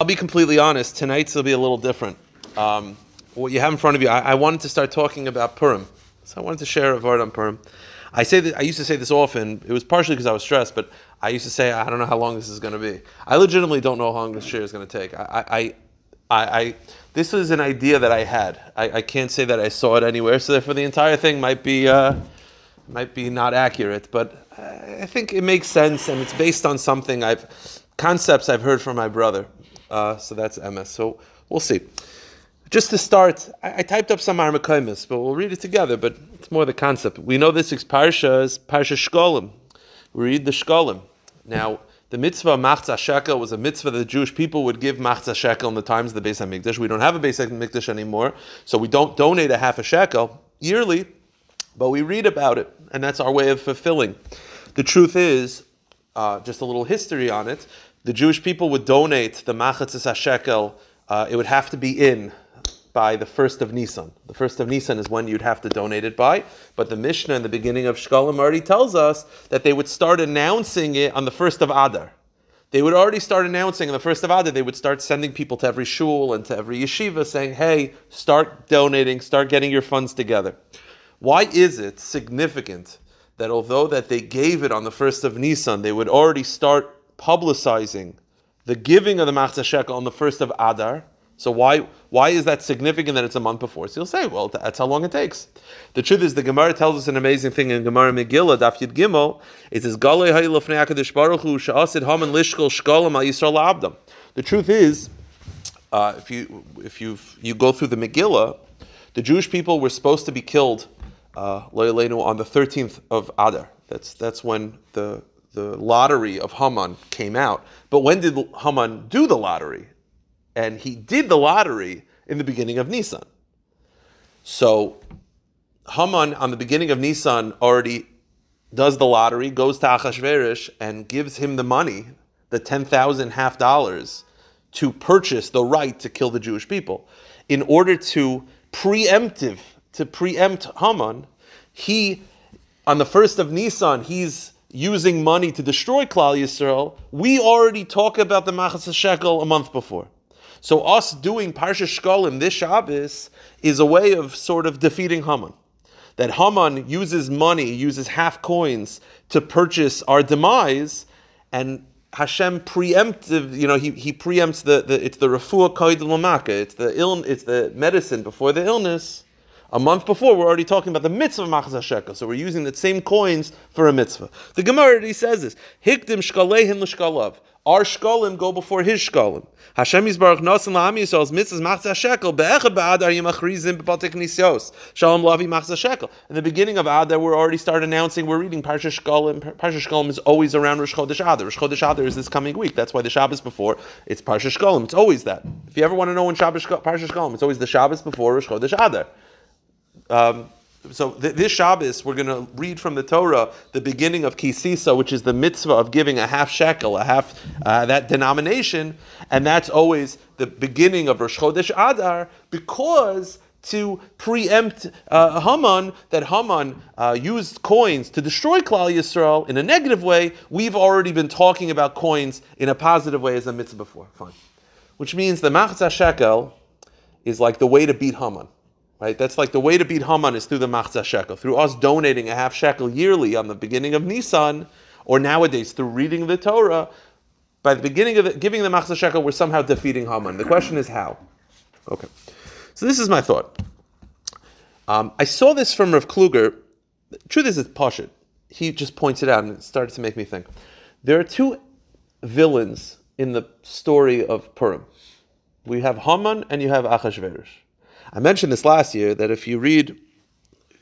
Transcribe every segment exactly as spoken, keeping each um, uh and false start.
I'll be completely honest, tonight's will be a little different. Um, what you have in front of you, I, I wanted to start talking about Purim. So I wanted to share a word on Purim. I say that I used to say this often. It was partially because I was stressed, but I used to say, I don't know how long this is going to be. I legitimately don't know how long this share is going to take. I, I, I, I, this was an idea that I had. I, I can't say that I saw it anywhere, so therefore the entire thing might be, uh, might be not accurate, but I think it makes sense, and it's based on something I've, concepts I've heard from my brother. Uh, so that's M S. So we'll see. Just to start, I, I typed up some Armakoimus, but we'll read it together, but it's more the concept. We know this week's Parsha is Parshas Shekalim. We read the Shekalim. Now, the mitzvah Machzah Shekel was a mitzvah that the Jewish people would give Machzah Shekel in the times of the Beis HaMikdash. We don't have a Beis HaMikdash anymore, so we don't donate a half a shekel yearly, but we read about it, and that's our way of fulfilling. The truth is, uh, just a little history on it, the Jewish people would donate the machatzis hashekel. Uh, it would have to be in by the first of Nisan. The first of Nisan is when you'd have to donate it by. But the Mishnah in the beginning of Shekalim already tells us that they would start announcing it on the first of Adar. They would already start announcing on the first of Adar. They would start sending people to every shul and to every yeshiva saying, hey, start donating, start getting your funds together. Why is it significant that although that they gave it on the first of Nisan, they would already start publicizing the giving of the Machzah Shekel on the first of Adar? So why why is that significant that it's a month before? So you'll say, well, that's how long it takes. The truth is, the Gemara tells us an amazing thing in Gemara Megillah, Daf Yud Gimel. It says, Galei hayu l'fnei HaKadosh Baruch Hu she'asid Haman lishkol shekalim al Yisrael la'abdam. The truth is, uh, if you if you you go through the Megillah, the Jewish people were supposed to be killed uh, lo yaleinu on the thirteenth of Adar. That's that's when the The lottery of Haman came out. But when did Haman do the lottery? And he did the lottery in the beginning of Nisan. So Haman, on the beginning of Nisan, already does the lottery, goes to Ahasuerus, and gives him the money, the ten thousand half dollars, to purchase the right to kill the Jewish people. In order to preemptive, to preempt Haman, he, on the first of Nisan, he's using money to destroy Klal Yisrael. We already talk about the Machzah Shekel a month before. So us doing Parshas Shekalim this Shabbos is a way of sort of defeating Haman. That Haman uses money, uses half coins to purchase our demise, and Hashem preemptive, you know, he he preempts the, the it's the refuah koydem l'maka, it's the ill, it's the medicine before the illness. A month before, we're already talking about the mitzvah of Machzah Shekel, so we're using the same coins for a mitzvah. The Gemara already says this: Hikdim shkaleihin l'shkalav. Our shkalim go before his shkalim. Hashem Yisbarach nosin la'am Yisrael's mitzvah Machzah Shekel be'echad ba'adar yimachrizim be'baltik nisios shalom lavi Machzah Shekel. In the beginning of Adar, we're already start announcing. We're reading Parshas Shekalim. Parshas Shekalim is always around Rosh Chodesh Adar. Rosh Chodesh Adar is this coming week. That's why the Shabbos before it's Parshas Shekalim. It's always that. If you ever want to know when Shabbos Parshas Shekalim, it's always the Shabbos before Rosh Chodesh Adar. Um, so th- this Shabbos, we're going to read from the Torah the beginning of Kisisa, which is the mitzvah of giving a half shekel, a half uh, that denomination, and that's always the beginning of Rosh Chodesh Adar, because to preempt uh, Haman, that Haman uh, used coins to destroy Klal Yisrael in a negative way, we've already been talking about coins in a positive way as a mitzvah before. Fine, which means the Machzah Shekel is like the way to beat Haman. Right, that's like the way to beat Haman is through the Machzah Shekel, through us donating a half shekel yearly on the beginning of Nisan, or nowadays through reading the Torah. By the beginning of the, giving the Machzah Shekel, we're somehow defeating Haman. The question is how. Okay, so this is my thought. Um, I saw this from Rav Kluger. The truth is, it's Pashut. He just points it out, and it started to make me think. There are two villains in the story of Purim. We have Haman, and you have Ahasuerus. I mentioned this last year, that if you read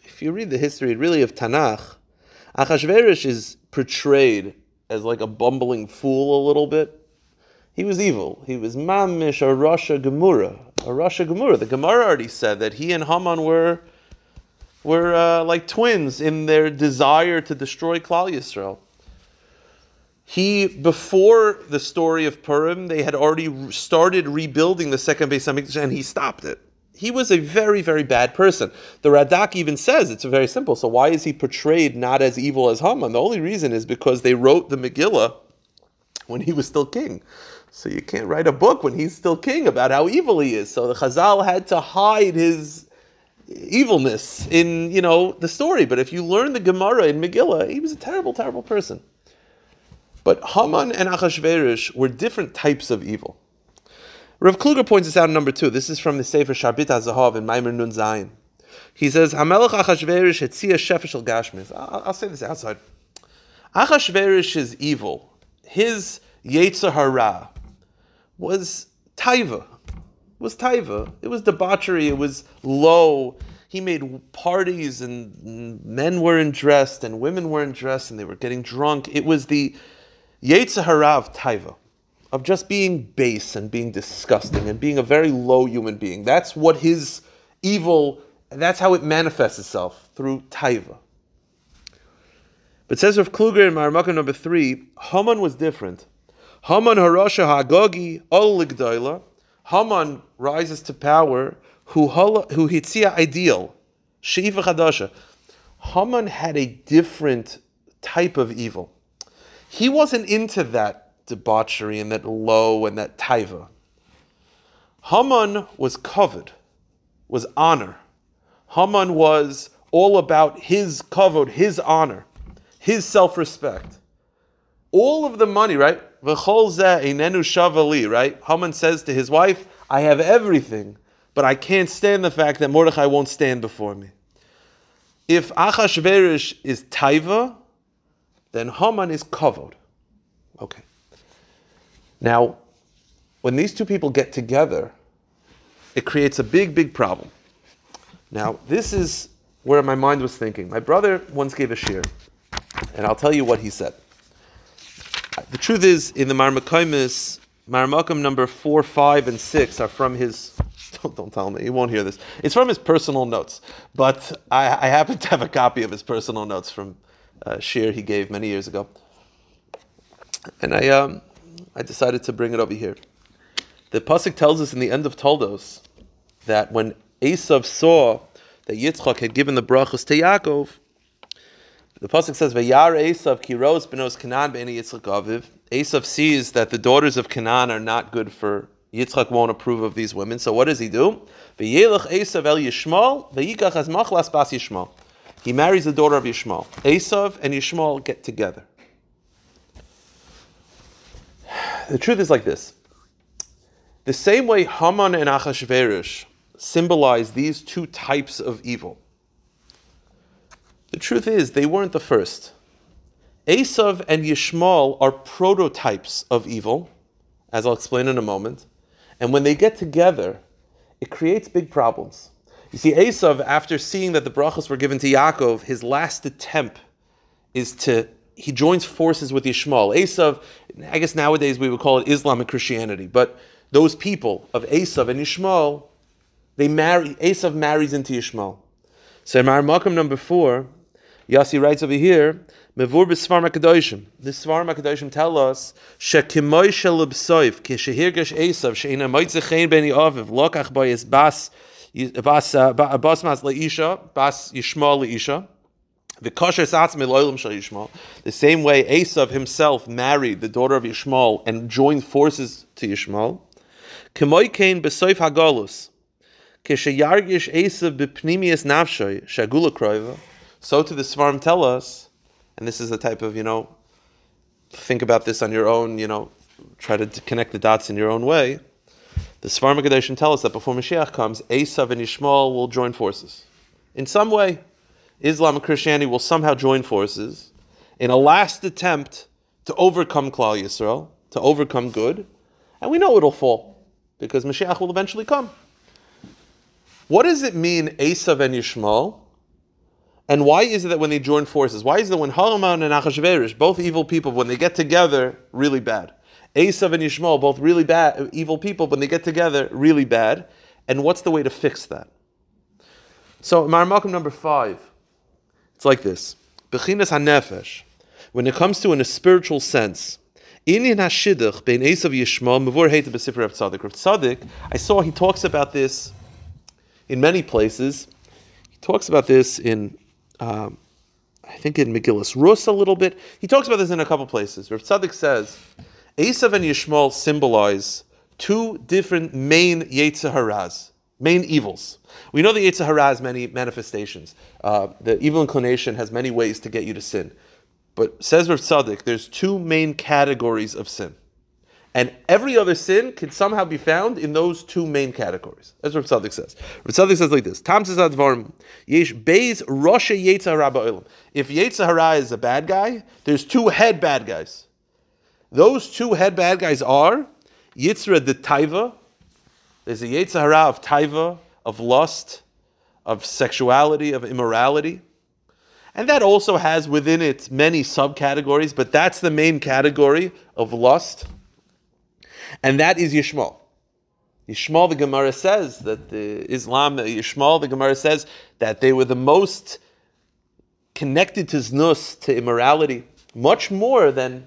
if you read the history really of Tanakh, Ahasuerus is portrayed as like a bumbling fool a little bit. He was evil. He was mamish a rasha gemura. A rasha gemura. The Gemara already said that he and Haman were were uh, like twins in their desire to destroy Klal Yisrael. He, before the story of Purim, they had already started rebuilding the second Beis HaMikdash, and he stopped it. He was a very, very bad person. The Radak even says, it's very simple, so why is he portrayed not as evil as Haman? The only reason is because they wrote the Megillah when he was still king. So you can't write a book when he's still king about how evil he is. So the Chazal had to hide his evilness in, you know, the story. But if you learn the Gemara in Megillah, he was a terrible, terrible person. But Haman and Ahasuerus were different types of evil. Rav Kluger points this out in number two. This is from the Sefer Sharbit HaZahav in Maimer Nun Zayin. He says, Hamelech Ahasuerus Hetziah Shefesh al Gashmis. I'll say this outside. Ahasuerus' evil, his Yetzer Hara, was taiva, was taiva. It was debauchery, it was low. He made parties and men weren't dressed and women weren't dressed and they were getting drunk. It was the Yetzer Hara of taiva, of just being base and being disgusting and being a very low human being. That's what his evil, that's how it manifests itself, through taiva. But says Rav Kluger in Maharmaka number three, Haman was different. Haman Harasha Hagogi Ol Ligdoila. Haman rises to power. Who who hitzia ideal sheiva chadasha. Haman had a different type of evil. He wasn't into that debauchery and that low and that taiva. Haman was covet, was honor. Haman was all about his kavod, his honor, his self-respect. All of the money, right? V'chol zeh einenu shava li, right? Haman says to his wife, I have everything, but I can't stand the fact that Mordechai won't stand before me. If Ahasuerus is taiva, then Haman is kavod. Okay. Now, when these two people get together, it creates a big, big problem. Now, this is where my mind was thinking. My brother once gave a shir, and I'll tell you what he said. The truth is, in the Marmakimis, Marmakim number four, five, and six are from his... Don't, don't tell me, he won't hear this. It's from his personal notes, but I, I happen to have a copy of his personal notes from uh, shir he gave many years ago. And I, um, I decided to bring it over here. The pasuk tells us in the end of Toldos that when Esav saw that Yitzchak had given the brachos to Yaakov, the pasuk says, "Vayar Esav ki roz benos Canaan b'nei Yitzchak aviv." Esav sees that the daughters of Canaan are not good for Yitzchak, won't approve of these women. So what does he do? V'yelech Esav el Yishmael v'yikach as machlas bas Yishmael. He marries the daughter of Yishmael. Esav and Yishmael get together. The truth is like this: the same way Haman and Ahasuerus symbolize these two types of evil, the truth is they weren't the first. Esav and Yishmael are prototypes of evil, as I'll explain in a moment. And when they get together, it creates big problems. You see, Esav, after seeing that the brachos were given to Yaakov, his last attempt is to, he joins forces with Yishmael. Esav, I guess nowadays we would call it Islam and Christianity, but those people of Esav and Yishmael, they marry, Esav marries into Yishmael. So in Maharmakim number four, Yossi writes over here, Mevur b'svar makadoshim. The svar makadoshim tell us, Shekimoy shelubsoiv, keshehirgesh Esav, she'ina moitzechein b'ni aviv, lokach by his bas, bas, bas mas le'isha, bas Yishmael le'isha, v'kosher satzmi lo'ilum shal Yishmael. The same way Esav himself married the daughter of Yishmael and joined forces to Yishmael. Kimoy kein b'soif hagolus. So to the Svarim tell us, and this is the type of, you know, think about this on your own, you know, try to connect the dots in your own way. The Svarim Kedeshim tell us that before Mashiach comes, Esav and Yishmael will join forces. In some way, Islam and Christianity will somehow join forces in a last attempt to overcome Klal Yisrael, to overcome good, and we know it'll fall, because Mashiach will eventually come. What does it mean, Esav and Yishmael? And why is it that when they join forces, why is it that when Haman and Ahasuerus, both evil people, when they get together, really bad? Esav and Yishmael, both really bad, evil people, when they get together, really bad. And what's the way to fix that? So, Maharmakim number five, it's like this. Bechinas hanefesh. When it comes to in a spiritual sense, Inyan hashidduch bein Esav Yishmael mevur heita b'sifrei Rav Tzadok. Rav Tzadok, I saw he talks about this in many places. He talks about this in, um, I think in Megillus Rus a little bit. He talks about this in a couple places. Rav Tzadok says, Esav and Yishmael symbolize two different main Yetzer Haras, main evils. We know the Yetzer Hara has many manifestations. Uh, the evil inclination has many ways to get you to sin. But says Rav Tzadok, there's two main categories of sin. And every other sin can somehow be found in those two main categories. That's what Tzaddik says. Tzaddik says like this: if Yetzer Hara is a bad guy, there's two head bad guys. Those two head bad guys are Yitzra de Taiva. There's a Yetzer Hara of Taiva, of lust, of sexuality, of immorality. And that also has within it many subcategories, but that's the main category of lust. And that is Yishmael. Yishmael, the Gemara says that the Islam, Yishmael, the Gemara says that they were the most connected to znus, to immorality, much more than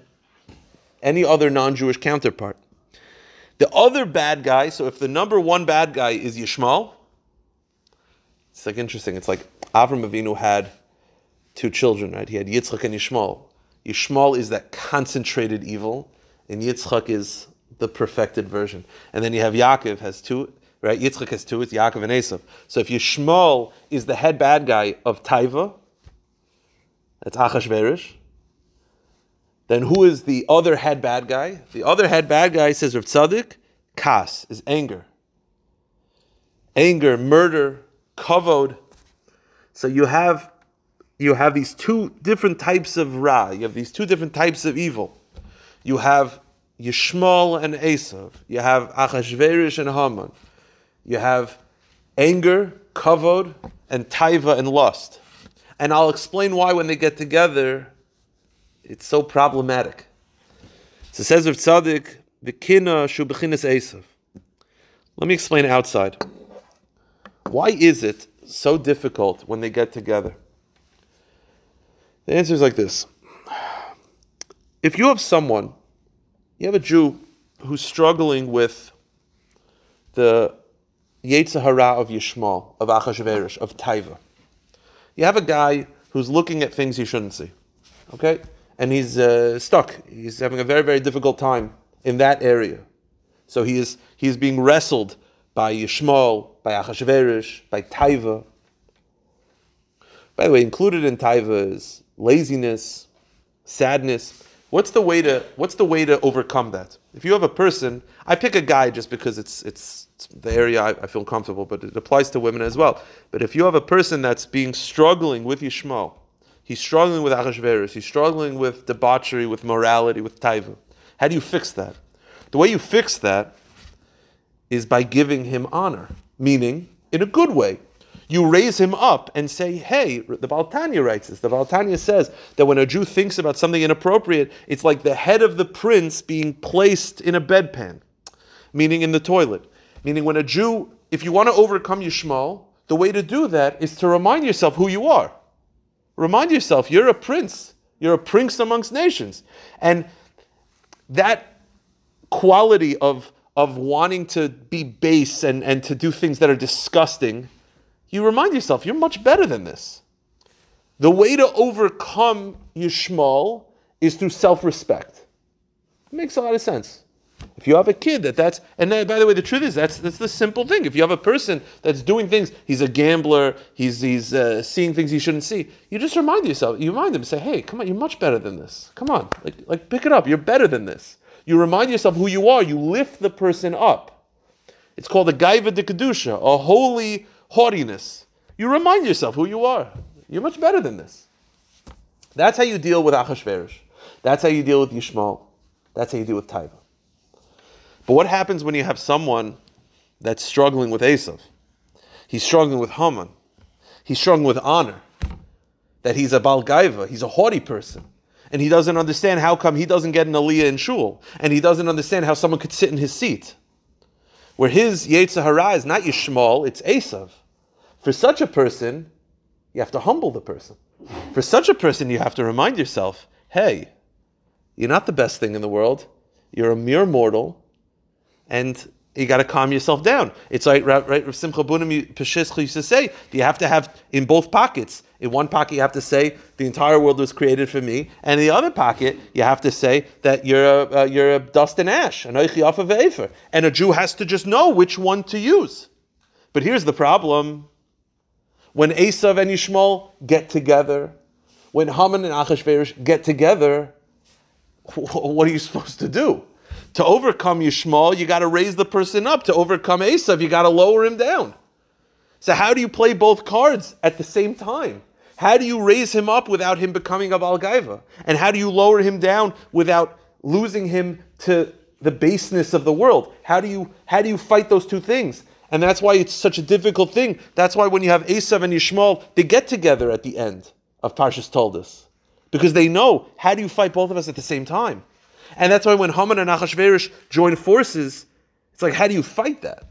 any other non-Jewish counterpart. The other bad guy, so if the number one bad guy is Yishmael, it's like interesting, it's like Avram Avinu had two children, right? He had Yitzchak and Yishmael. Yishmael is that concentrated evil, and Yitzchak is the perfected version. And then you have Yaakov has two, right? Yitzchak has two, it's Yaakov and Esav. So if Yishmael is the head bad guy of Taiva, that's Achashverosh, then who is the other head bad guy? The other head bad guy, says Rav Tzadok, Kas, is anger. Anger, murder, kavod. So you have, you have these two different types of ra, you have these two different types of evil. You have Yishmael and Esav, you have Achashverosh and Haman, you have anger, kavod, and taiva and lust. And I'll explain why when they get together, it's so problematic. So it says of Tzaddik, V'kina shu b'chinas Esav. Let me explain outside. Why is it so difficult when they get together? The answer is like this. If you have someone You have a Jew who's struggling with the Yetzer Hara of Yishmael, of Achashverosh, of Taiva. You have a guy who's looking at things he shouldn't see, okay? And he's uh, stuck. He's having a very, very difficult time in that area. So he is he is being wrestled by Yishmael, by Achashverosh, by Taiva. By the way, included in Taiva is laziness, sadness. What's the way to What's the way to overcome that? If you have a person, I pick a guy just because it's it's, it's the area I, I feel comfortable, but it applies to women as well. But if you have a person that's being struggling with Yishmael, he's struggling with Achashverosh, he's struggling with debauchery, with morality, with taiva. How do you fix that? The way you fix that is by giving him honor, meaning in a good way. You raise him up and say, hey, the Baal Tanya writes this. The Baal Tanya says that when a Jew thinks about something inappropriate, it's like the head of the prince being placed in a bedpan, meaning in the toilet. Meaning when a Jew, if you want to overcome Yishmael, the way to do that is to remind yourself who you are. Remind yourself, you're a prince. You're a prince amongst nations. And that quality of, of wanting to be base and, and to do things that are disgusting, you remind yourself, you're much better than this. The way to overcome Yishmael is through self-respect. It makes a lot of sense. If you have a kid that that's, and then, by the way, the truth is that's that's the simple thing. If you have a person that's doing things, he's a gambler, he's he's uh, seeing things he shouldn't see, you just remind yourself, you remind him, say, hey, come on, you're much better than this. Come on, like, like pick it up, you're better than this. You remind yourself who you are, you lift the person up. It's called the Anava Dikadusha, a holy haughtiness. You remind yourself who you are. You're much better than this. That's how you deal with Achashverosh. That's how you deal with Yishmael. That's how you deal with Taiva. But what happens when you have someone that's struggling with Esav? He's struggling with Haman. He's struggling with honor. That he's a Baal Gaiva. He's a haughty person. And he doesn't understand how come he doesn't get an aliyah in shul. And he doesn't understand how someone could sit in his seat. Where his Yetzer Hara is not Yishmael, it's Esav. For such a person, you have to humble the person. For such a person, you have to remind yourself, hey, you're not the best thing in the world. You're a mere mortal. And You got to calm yourself down. It's like right, Rav Simcha Bunim Peshisch used to say, you have to have in both pockets. In one pocket, you have to say the entire world was created for me, and in the other pocket, you have to say that you're a, uh, you're a dust and ash, an oichi off of eifer, and a Jew has to just know which one to use. But here's the problem: when Esav and Yishmael get together, when Haman and Ahasuerus get together, what are you supposed to do? To overcome Yishmael, you got to raise the person up. To overcome Esav, you got to lower him down. So how do you play both cards at the same time? How do you raise him up without him becoming a Baal Gaiva? And how do you lower him down without losing him to the baseness of the world? How do you how do you fight those two things? And that's why it's such a difficult thing. That's why when you have Esav and Yishmael, they get together at the end of Parshas Toldos, because they know, how do you fight both of us at the same time? And that's why when Haman and Ahasuerus join forces, it's like, how do you fight that?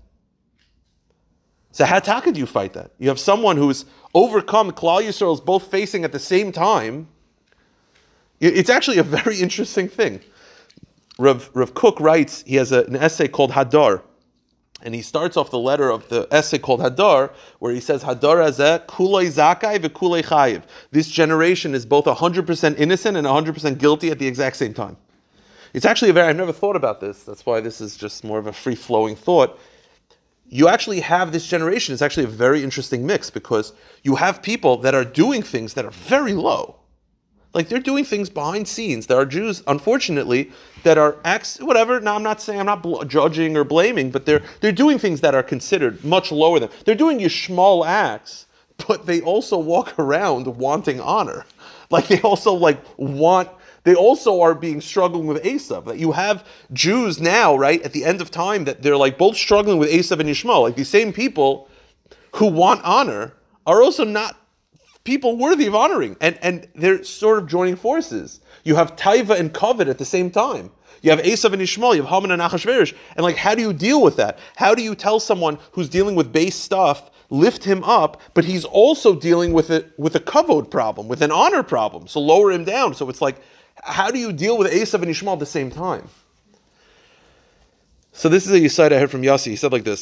So how, how could you fight that? You have someone who's overcome Klal Yisrael is both facing at the same time. It's actually a very interesting thing. Rav, Rav Cook writes, he has a, an essay called Hadar, and he starts off the letter of the essay called Hadar, where he says, Hadar hazeh kulei zakai v'kulei chayiv. This generation is both one hundred percent innocent and one hundred percent guilty at the exact same time. It's actually a very, I've never thought about this. That's why this is just more of a free-flowing thought. You actually have this generation. It's actually a very interesting mix, because you have people that are doing things that are very low. Like, they're doing things behind scenes. There are Jews, unfortunately, that are acts, whatever. Now, I'm not saying, I'm not bl- judging or blaming, but they're they're doing things that are considered much lower than. They're doing Yishmael acts, but they also walk around wanting honor. Like, they also, like, want... They also are being struggling with Esav. That you have Jews now, right, at the end of time, that they're like both struggling with Esav and Yishmael. Like, these same people who want honor are also not people worthy of honoring. And and they're sort of joining forces. You have Taiva and Kovet at the same time. You have Esav and Yishmael, you have Haman and Ahasuerus. And like, how do you deal with that? How do you tell someone who's dealing with base stuff, lift him up, but he's also dealing with it with a kavod problem, with an honor problem. So lower him down. So it's like, how do you deal with Esav and Yishmael at the same time? So this is a Yisayt I heard from Yossi. He said like this: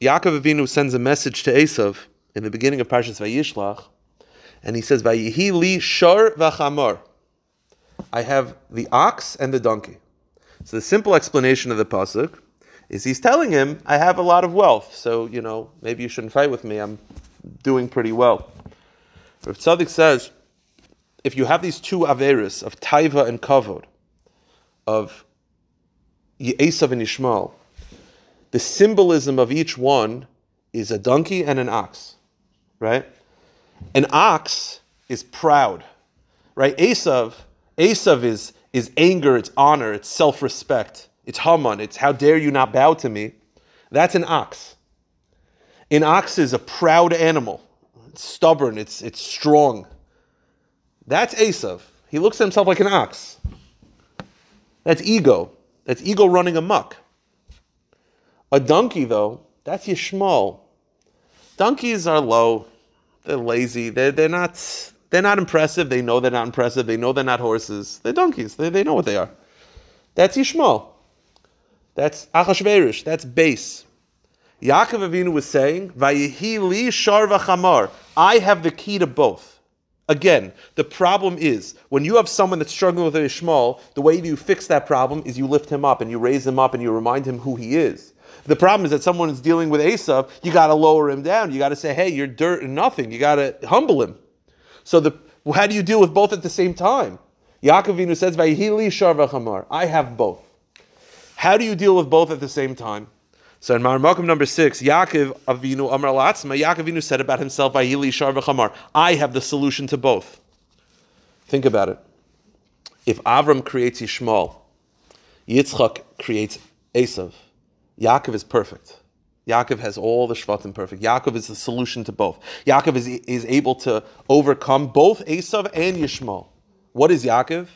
Yaakov Avinu sends a message to Esav in the beginning of Parshas Vayishlach, and he says, "Vayihi li shor v'chamor." I have the ox and the donkey. So the simple explanation of the pasuk is he's telling him, "I have a lot of wealth, so you know maybe you shouldn't fight with me. I'm doing pretty well." Rav Tzadok says, if you have these two averis of taiva and kavod, of Esav and Yishmael, the symbolism of each one is a donkey and an ox, right? An ox is proud, right? Esav, Esav is is anger, it's honor, it's self-respect, it's Haman, it's how dare you not bow to me. That's an ox. An ox is a proud animal. It's stubborn. It's it's strong. That's Esav. He looks at himself like an ox. That's ego. That's ego running amok. A donkey, though, that's Yishmael. Donkeys are low. They're lazy. They're, they're, not, they're not impressive. They know they're not impressive. They know they're not horses. They're donkeys. They, they know what they are. That's Yishmael. That's Ahasuerus. That's base. Yaakov Avinu was saying, Vayihi li shar v'chamar. I have the key to both. Again, the problem is, when you have someone that's struggling with Yishmael, the way you fix that problem is you lift him up and you raise him up and you remind him who he is. The problem is that someone is dealing with Esav, you got to lower him down. You got to say, hey, you're dirt and nothing. You got to humble him. So the how do you deal with both at the same time? Yaakov Avinu says, Vayihi li shar v'chamar. I have both. How do you deal with both at the same time? So in Makom number six, Yaakov Avinu Amar Latzma, Yaakov Avinu said about himself, Vayihi li shar v'chamar. I have the solution to both. Think about it. If Avram creates Yishmael, Yitzchak creates Esav, Yaakov is perfect. Yaakov has all the Shvatim perfect. Yaakov is the solution to both. Yaakov is, is able to overcome both Esav and Yishmael. What is Yaakov?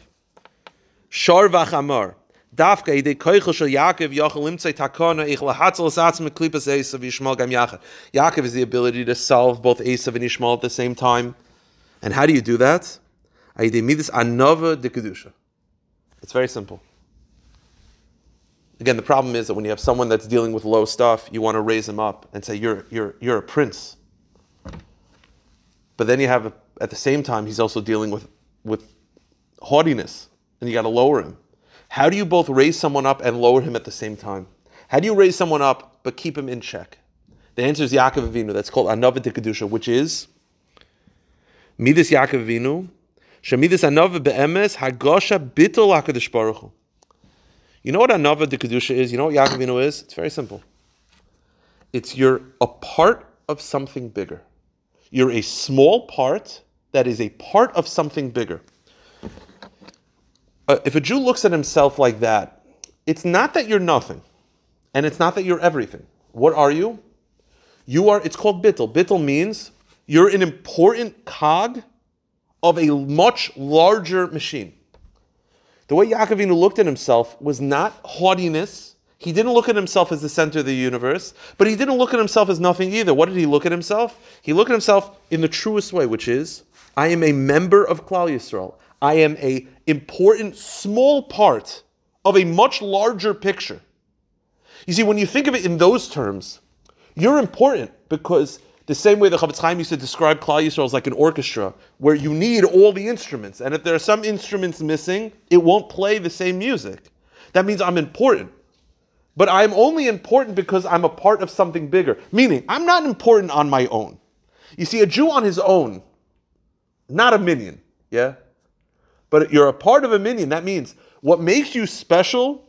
Shar v'chamar. Yaakov is the ability to solve both Esav and Yishmael at the same time. And how do you do that? It's very simple. Again, the problem is that when you have someone that's dealing with low stuff, you want to raise him up and say, you're you're you're a prince. But then you have, a, at the same time, he's also dealing with, with haughtiness, and you got to lower him. How do you both raise someone up and lower him at the same time? How do you raise someone up but keep him in check? The answer is Yaakov Avinu. That's called Anava Dikadusha, which is Midas Yaakov Avinu, Shemidas Anava Be'emes Hagosha Bitol HaKadosh Baruch Hu. You know what Anava Dikadusha is? You know what Yaakov Avinu is? It's very simple. It's you're a part of something bigger. You're a small part that is a part of something bigger. Uh, if a Jew looks at himself like that, it's not that you're nothing, and it's not that you're everything. What are you? You are, it's called bittul. Bittul means you're an important cog of a much larger machine. The way Yaakov Avinu looked at himself was not haughtiness. He didn't look at himself as the center of the universe, but he didn't look at himself as nothing either. What did he look at himself? He looked at himself in the truest way, which is, I am a member of Klal Yisrael. I am an important, small part of a much larger picture. You see, when you think of it in those terms, you're important because the same way the Chavetz Chaim used to describe Klal Yisrael as like an orchestra, where you need all the instruments, and if there are some instruments missing, it won't play the same music. That means I'm important. But I'm only important because I'm a part of something bigger. Meaning, I'm not important on my own. You see, a Jew on his own, not a minion, yeah? But you're a part of a minion. That means what makes you special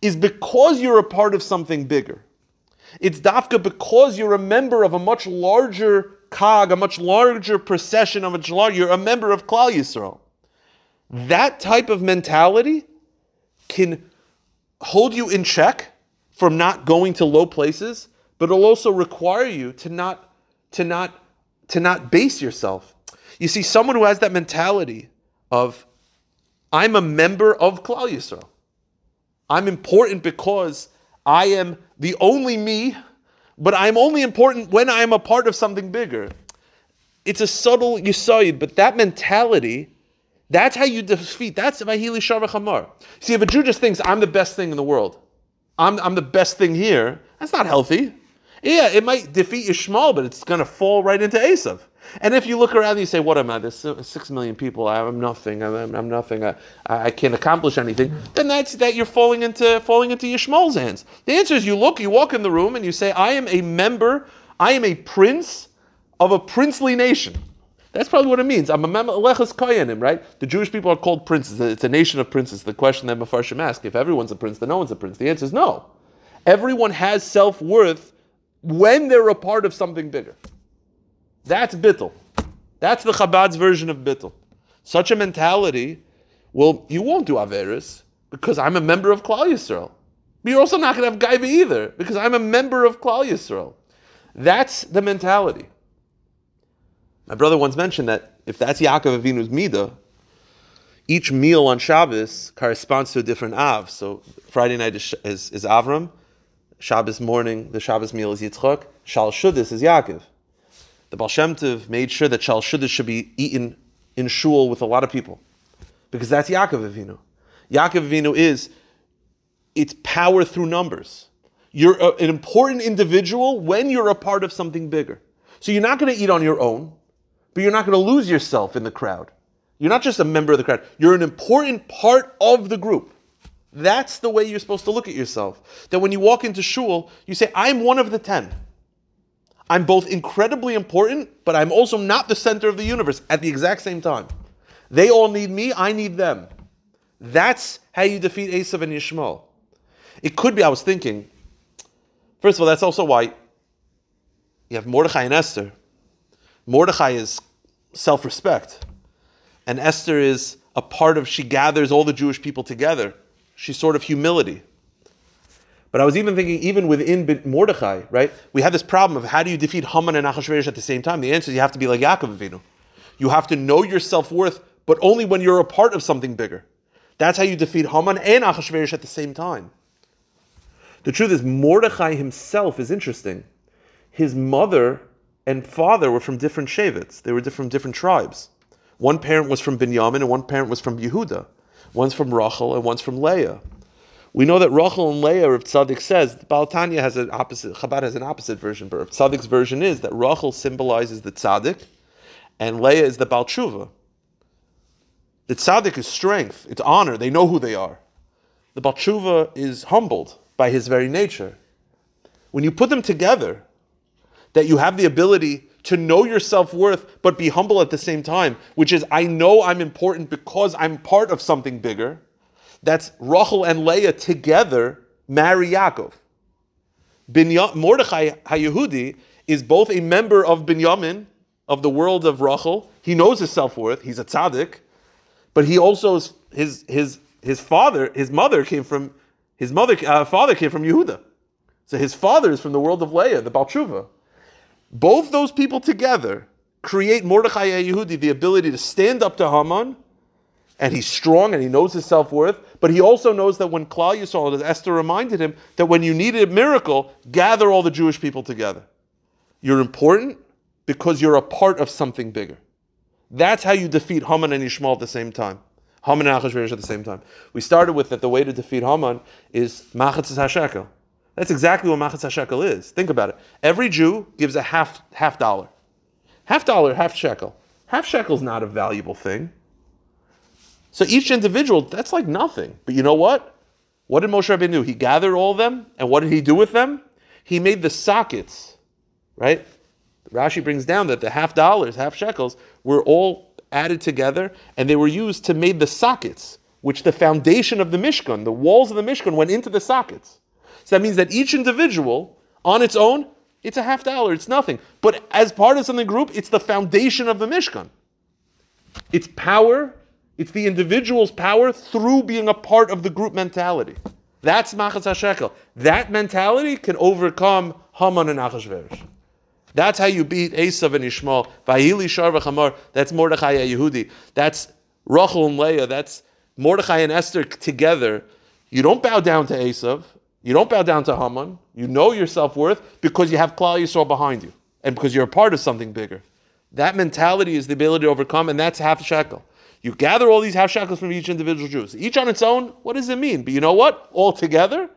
is because you're a part of something bigger. It's dafka because you're a member of a much larger cog, a much larger procession, a much larger, you're a member of Klal Yisrael. That type of mentality can hold you in check from not going to low places, but it'll also require you to not, to not, to not base yourself. You see, someone who has that mentality of I'm a member of Klal Yisrael. I'm important because I am the only me, but I'm only important when I'm a part of something bigger. It's a subtle yisayid, but that mentality, that's how you defeat. That's Vahili Sharach Hamar. See, if a Jew just thinks I'm the best thing in the world, I'm, I'm the best thing here, that's not healthy. Yeah, it might defeat Yishmael, but it's going to fall right into Esav. And if you look around and you say, what am I? There's six million people. I'm nothing. I'm, I'm nothing. I, I can't accomplish anything. Then that's that you're falling into falling into Yishmael's hands. The answer is you look, you walk in the room, and you say, I am a member. I am a prince of a princely nation. That's probably what it means. I'm a member. Lechas Koyanim, right? The Jewish people are called princes. It's a nation of princes. The question that Mefarshim asked, if everyone's a prince, then no one's a prince. The answer is no. Everyone has self-worth when they're a part of something bigger. That's bittul. That's the Chabad's version of bittul. Such a mentality, well, you won't do Averis because I'm a member of Klal Yisrael. But you're also not going to have Gaiva either because I'm a member of Klal Yisrael. That's the mentality. My brother once mentioned that if that's Yaakov Avinu's Midah, each meal on Shabbos corresponds to a different Av. So Friday night is, is, is Avram. Shabbos morning, the Shabbos meal is Yitzchak. Shal Shudas is Yaakov. The Baal Shem Tov made sure that Shal Shudas should be eaten in shul with a lot of people. Because that's Yaakov Avinu. Yaakov Avinu is, it's power through numbers. You're a, an important individual when you're a part of something bigger. So you're not going to eat on your own, but you're not going to lose yourself in the crowd. You're not just a member of the crowd. You're an important part of the group. That's the way you're supposed to look at yourself. That when you walk into shul, you say, I'm one of the ten. I'm both incredibly important, but I'm also not the center of the universe at the exact same time. They all need me, I need them. That's how you defeat Esav and Yishmael. It could be, I was thinking, first of all, that's also why you have Mordechai and Esther. Mordechai is self-respect. And Esther is a part of, she gathers all the Jewish people together. She's sort of humility. But I was even thinking, even within Mordechai, right? We had this problem of how do you defeat Haman and Ahasuerus at the same time? The answer is you have to be like Yaakov Avinu. You have to know your self-worth, but only when you're a part of something bigger. That's how you defeat Haman and Ahasuerus at the same time. The truth is, Mordechai himself is interesting. His mother and father were from different shavits. They were from different tribes. One parent was from Binyamin and one parent was from Yehuda. One's from Rachel and one's from Leah. We know that Rachel and Leah, Rav Tzadok says, Baal Tanya has an opposite, Chabad has an opposite version, but Rav Tzadok's version is that Rachel symbolizes the Tzaddik, and Leah is the Baal Tshuva. The Tzaddik is strength, it's honor, they know who they are. The Baal Tshuva is humbled by his very nature. When you put them together, that you have the ability to know your self-worth, but be humble at the same time, which is, I know I'm important because I'm part of something bigger. That's Rachel and Leah together marry Yaakov. Binya- Mordechai HaYehudi is both a member of Binyamin, of the world of Rachel. He knows his self-worth. He's a tzaddik. But he also, is, his his his father, his mother came from, his mother uh, father came from Yehuda. So his father is from the world of Leah, the Baal Tshuva. Both those people together create Mordechai HaYehudi the ability to stand up to Haman, and he's strong and he knows his self-worth, but he also knows that when Klal Yisrael, as Esther reminded him, that when you need a miracle, gather all the Jewish people together. You're important because you're a part of something bigger. That's how you defeat Haman and Yishmael at the same time. Haman and Ahasuerus at the same time. We started with that the way to defeat Haman is Machatzas HaShekel. That's exactly what Machatzas HaShekel is. Think about it. Every Jew gives a half half dollar. Half dollar, half shekel. Half shekel's not a valuable thing. So each individual, that's like nothing. But you know what? What did Moshe Rabbeinu do? He gathered all of them, and what did he do with them? He made the sockets, right? Rashi brings down that the half dollars, half shekels, were all added together, and they were used to make the sockets, which the foundation of the Mishkan, the walls of the Mishkan, went into the sockets. So that means that each individual, on its own, it's a half dollar, it's nothing. But as part of something group, it's the foundation of the Mishkan. It's power. It's the individual's power through being a part of the group mentality. That's Machatzas HaShekel. That mentality can overcome Haman and Ahasuerus. That's how you beat Esav and Yishmael. Vayili Sharva Chamar. That's Mordechai HaYehudi. That's Rachel and Leah. That's Mordechai and Esther together. You don't bow down to Esav. You don't bow down to Haman. You know your self-worth because you have Klal Yisrael behind you and because you're a part of something bigger. That mentality is the ability to overcome, and that's half shekel. You gather all these half shekels from each individual Jew. Each on its own, what does it mean? But you know what? All together,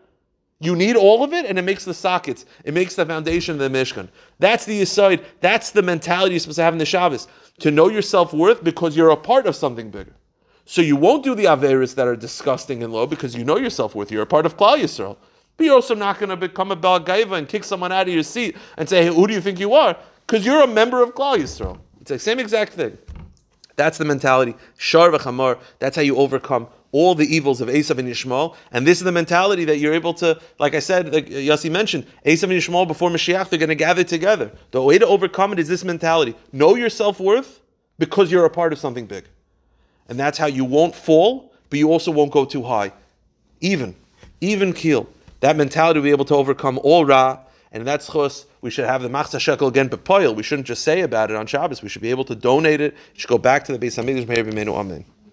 you need all of it, and it makes the sockets. It makes the foundation of the Mishkan. That's the aside. That's the mentality you're supposed to have in the Shabbos. To know your self-worth because you're a part of something bigger. So you won't do the Averis that are disgusting and low because you know your self-worth. You're a part of Klal Yisrael. But you're also not going to become a Bal Gaiva and kick someone out of your seat and say, hey, who do you think you are? Because you're a member of Klal Yisrael. It's the same exact thing. That's the mentality. Shar v'chamar. That's how you overcome all the evils of Esav and Yishmael. And this is the mentality that you're able to, like I said, like Yossi mentioned, Esav and Yishmael before Mashiach, they're going to gather together. The way to overcome it is this mentality. Know your self-worth because you're a part of something big. And that's how you won't fall, but you also won't go too high. Even. Even keel. That mentality will be able to overcome all ra. And that's chus. We should have the Machatzas HaShekel again bepoil. We shouldn't just say about it on Shabbos. We should be able to donate it. It should go back to the Beis HaMikdash. Amen.